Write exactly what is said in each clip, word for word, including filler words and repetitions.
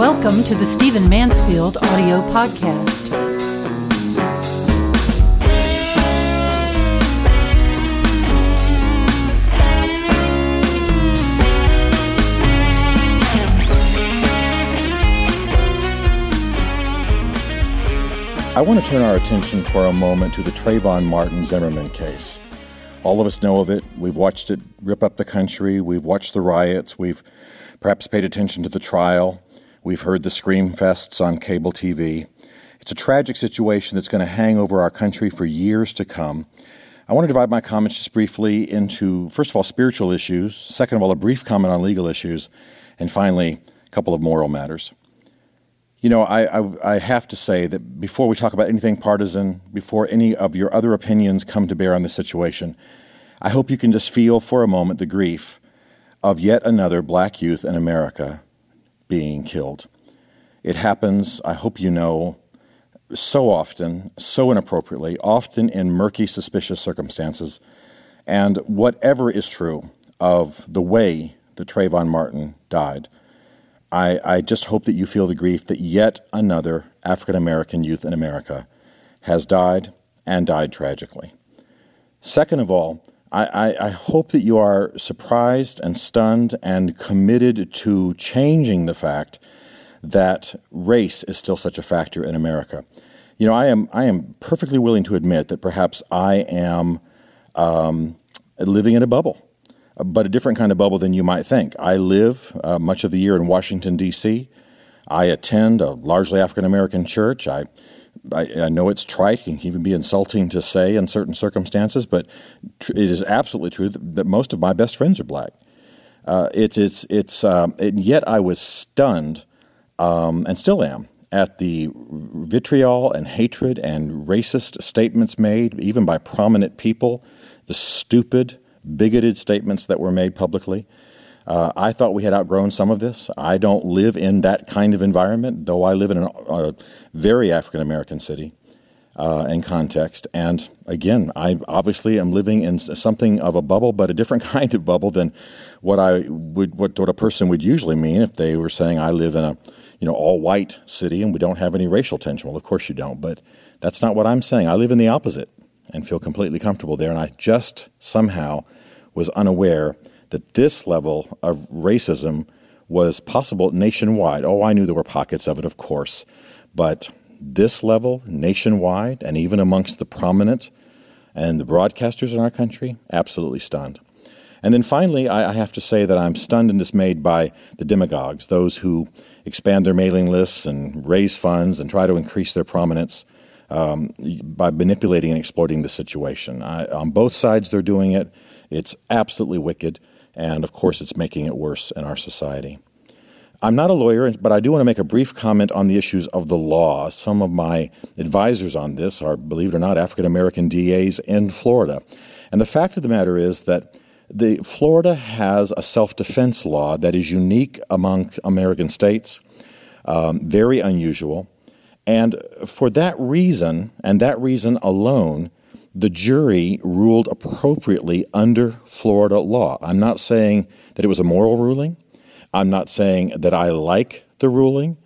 Welcome to the Stephen Mansfield Audio Podcast. I want to turn our attention for a moment to the Trayvon Martin Zimmerman case. All of us know of it. We've watched it rip up the country. We've watched the riots. We've perhaps paid attention to the trial. We've heard the scream fests on cable T V. It's a tragic situation that's going to hang over our country for years to come. I want to divide my comments just briefly into, first of all, spiritual issues, second of all, a brief comment on legal issues, and finally, a couple of moral matters. You know, I, I I have to say that before we talk about anything partisan, before any of your other opinions come to bear on this situation, I hope you can just feel for a moment the grief of yet another black youth in America being killed. It happens, I hope you know, so often, so inappropriately, often in murky, suspicious circumstances. And whatever is true of the way that Trayvon Martin died, I, I just hope that you feel the grief that yet another African-American youth in America has died and died tragically. Second of all, I, I, I hope that you are surprised and stunned and committed to changing the fact that race is still such a factor in America. You know, I am I am perfectly willing to admit that perhaps I am um, living in a bubble, but a different kind of bubble than you might think. I live uh, much of the year in Washington, D C I attend a largely African-American church. I, I, I know it's trite and can even be insulting to say in certain circumstances, but tr- it is absolutely true that, that most of my best friends are black. Uh, it's it's it's. Um, and yet I was stunned, um, and still am, at the vitriol and hatred and racist statements made, even by prominent people, the stupid, bigoted statements that were made publicly. Uh, I thought we had outgrown some of this. I don't live in that kind of environment, though I live in an, a very African-American city uh, and context. And again, I obviously am living in something of a bubble, but a different kind of bubble than what I would, what, what a person would usually mean if they were saying, I live in a, you know, all-white city and we don't have any racial tension. Well, of course you don't, but that's not what I'm saying. I live in the opposite and feel completely comfortable there. And I just somehow was unaware that this level of racism was possible nationwide. Oh, I knew there were pockets of it, of course. But this level nationwide and even amongst the prominent and the broadcasters in our country, absolutely stunned. And then finally, I, I have to say that I'm stunned and dismayed by the demagogues, those who expand their mailing lists and raise funds and try to increase their prominence Um, by manipulating and exploiting the situation. I, on both sides, they're doing it. It's absolutely wicked, and of course, it's making it worse in our society. I'm not a lawyer, but I do want to make a brief comment on the issues of the law. Some of my advisors on this are, believe it or not, African-American D As in Florida. And the fact of the matter is that the Florida has a self-defense law that is unique among American states, um, very unusual. And for that reason, and that reason alone, the jury ruled appropriately under Florida law. I'm not saying that it was a moral ruling. I'm not saying that I like the ruling.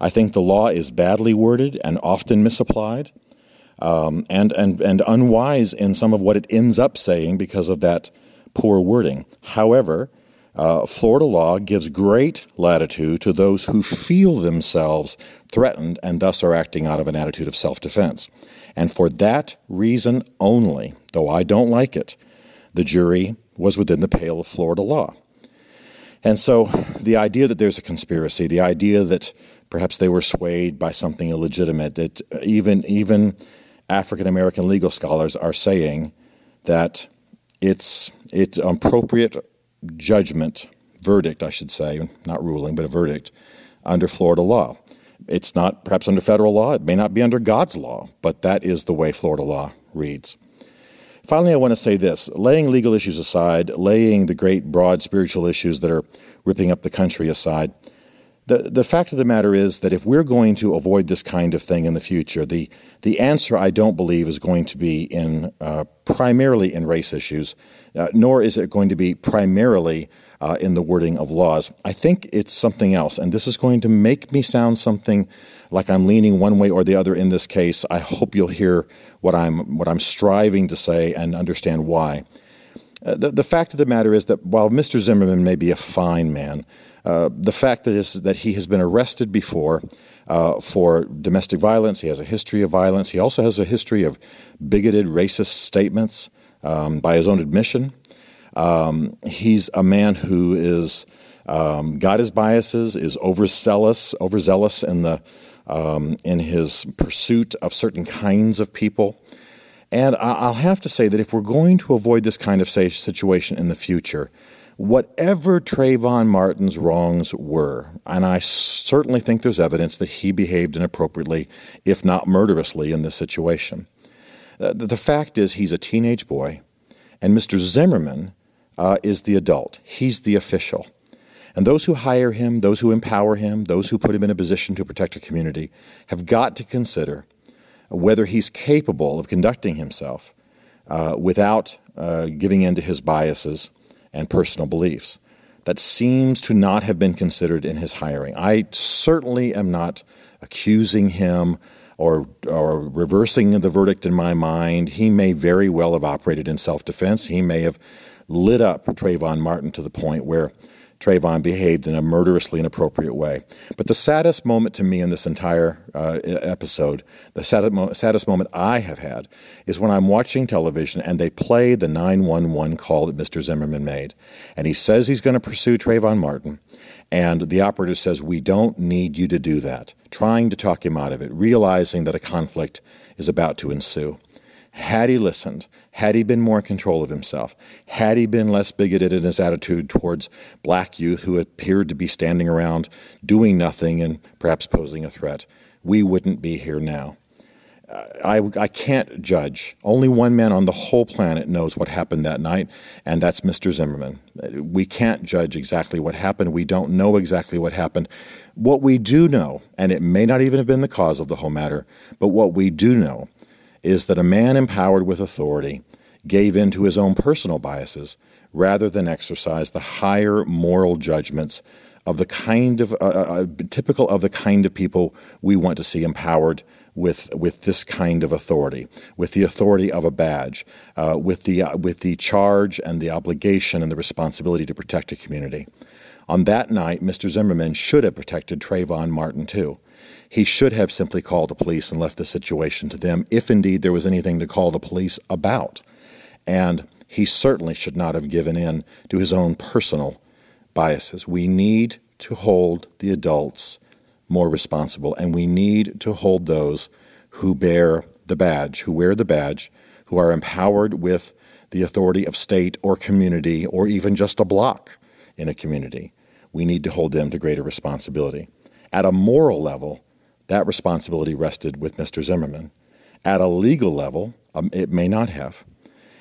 I think the law is badly worded and often misapplied, um, and, and, and unwise in some of what it ends up saying because of that poor wording. However, Uh, Florida law gives great latitude to those who feel themselves threatened and thus are acting out of an attitude of self-defense. And for that reason only, though I don't like it, the jury was within the pale of Florida law. And so the idea that there's a conspiracy, the idea that perhaps they were swayed by something illegitimate, that even, even African-American legal scholars are saying that it's, it's appropriate judgment, verdict, I should say, not ruling, but a verdict under Florida law. It's not perhaps under federal law. It may not be under God's law, but that is the way Florida law reads. Finally, I want to say this, laying legal issues aside, laying the great broad spiritual issues that are ripping up the country aside, the, the fact of the matter is that if we're going to avoid this kind of thing in the future, the, the answer I don't believe is going to be in uh, primarily in race issues, uh, nor is it going to be primarily uh, in the wording of laws. I think it's something else, and this is going to make me sound something like I'm leaning one way or the other in this case. I hope you'll hear what I'm what I'm striving to say and understand why. Uh, the, the fact of the matter is that while Mister Zimmerman may be a fine man, uh, the fact that is that he has been arrested before uh, for domestic violence. He has a history of violence. He also has a history of bigoted, racist statements um, by his own admission. Um, he's a man who is um, got his biases, is overzealous, overzealous in the um, in his pursuit of certain kinds of people. And I'll have to say that if we're going to avoid this kind of situation in the future, whatever Trayvon Martin's wrongs were, and I certainly think there's evidence that he behaved inappropriately, if not murderously, in this situation. Uh, the fact is he's a teenage boy, and Mister Zimmerman uh, is the adult. He's the official. And those who hire him, those who empower him, those who put him in a position to protect a community have got to consider whether he's capable of conducting himself uh, without uh, giving in to his biases and personal beliefs. That seems to not have been considered in his hiring. I certainly am not accusing him or, or reversing the verdict in my mind. He may very well have operated in self-defense. He may have lit up Trayvon Martin to the point where Trayvon behaved in a murderously inappropriate way. But the saddest moment to me in this entire uh, episode, the saddest, saddest moment I have had, is when I'm watching television and they play the nine one one call that Mister Zimmerman made. And he says he's going to pursue Trayvon Martin. And the operative says, "We don't need you to do that," trying to talk him out of it, realizing that a conflict is about to ensue. Had he listened, had he been more in control of himself, had he been less bigoted in his attitude towards black youth who appeared to be standing around doing nothing and perhaps posing a threat, we wouldn't be here now. Uh, I, I can't judge. Only one man on the whole planet knows what happened that night, and that's Mister Zimmerman. We can't judge exactly what happened. We don't know exactly what happened. What we do know, and it may not even have been the cause of the whole matter, but what we do know is that a man empowered with authority gave in to his own personal biases rather than exercise the higher moral judgments of the kind of uh, uh, typical of the kind of people we want to see empowered with with this kind of authority, with the authority of a badge, uh, with the uh, with the charge and the obligation and the responsibility to protect a community. On that night, Mister Zimmerman should have protected Trayvon Martin too. He should have simply called the police and left the situation to them, if indeed there was anything to call the police about. And he certainly should not have given in to his own personal biases. We need to hold the adults more responsible, and we need to hold those who bear the badge, who wear the badge, who are empowered with the authority of state or community or even just a block in a community. We need to hold them to greater responsibility. At a moral level, that responsibility rested with Mister Zimmerman. At a legal level, um, it may not have.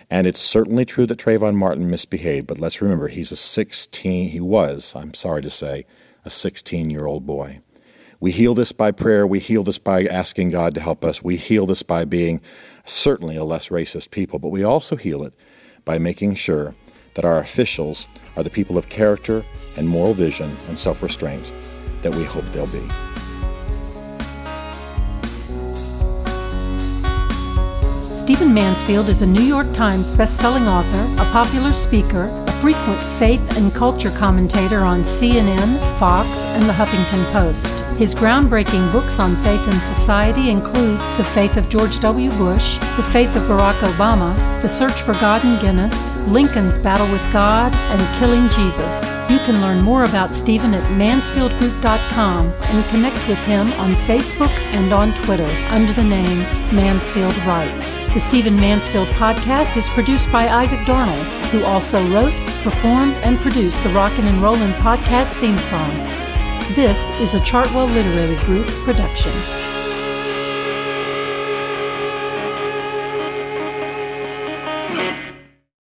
And it's certainly true that Trayvon Martin misbehaved, but let's remember he's a sixteen, he was, I'm sorry to say, a sixteen-year-old boy. We heal this by prayer. We heal this by asking God to help us. We heal this by being certainly a less racist people, but we also heal it by making sure that our officials are the people of character and moral vision and self-restraint that we hope they'll be. Stephen Mansfield is a New York Times best-selling author, a popular speaker, a frequent faith and culture commentator on C N N, Fox, and The Huffington Post. His groundbreaking books on faith and society include The Faith of George W. Bush, The Faith of Barack Obama, The Search for God in Guinness, Lincoln's Battle with God, and Killing Jesus. You can learn more about Stephen at Mansfield Group dot com and connect with him on Facebook and on Twitter under the name Mansfield Writes. The Stephen Mansfield podcast is produced by Isaac Darnell, who also wrote, performed, and produced the Rockin' and Rollin' podcast theme song. This is a Chartwell Literary Group production.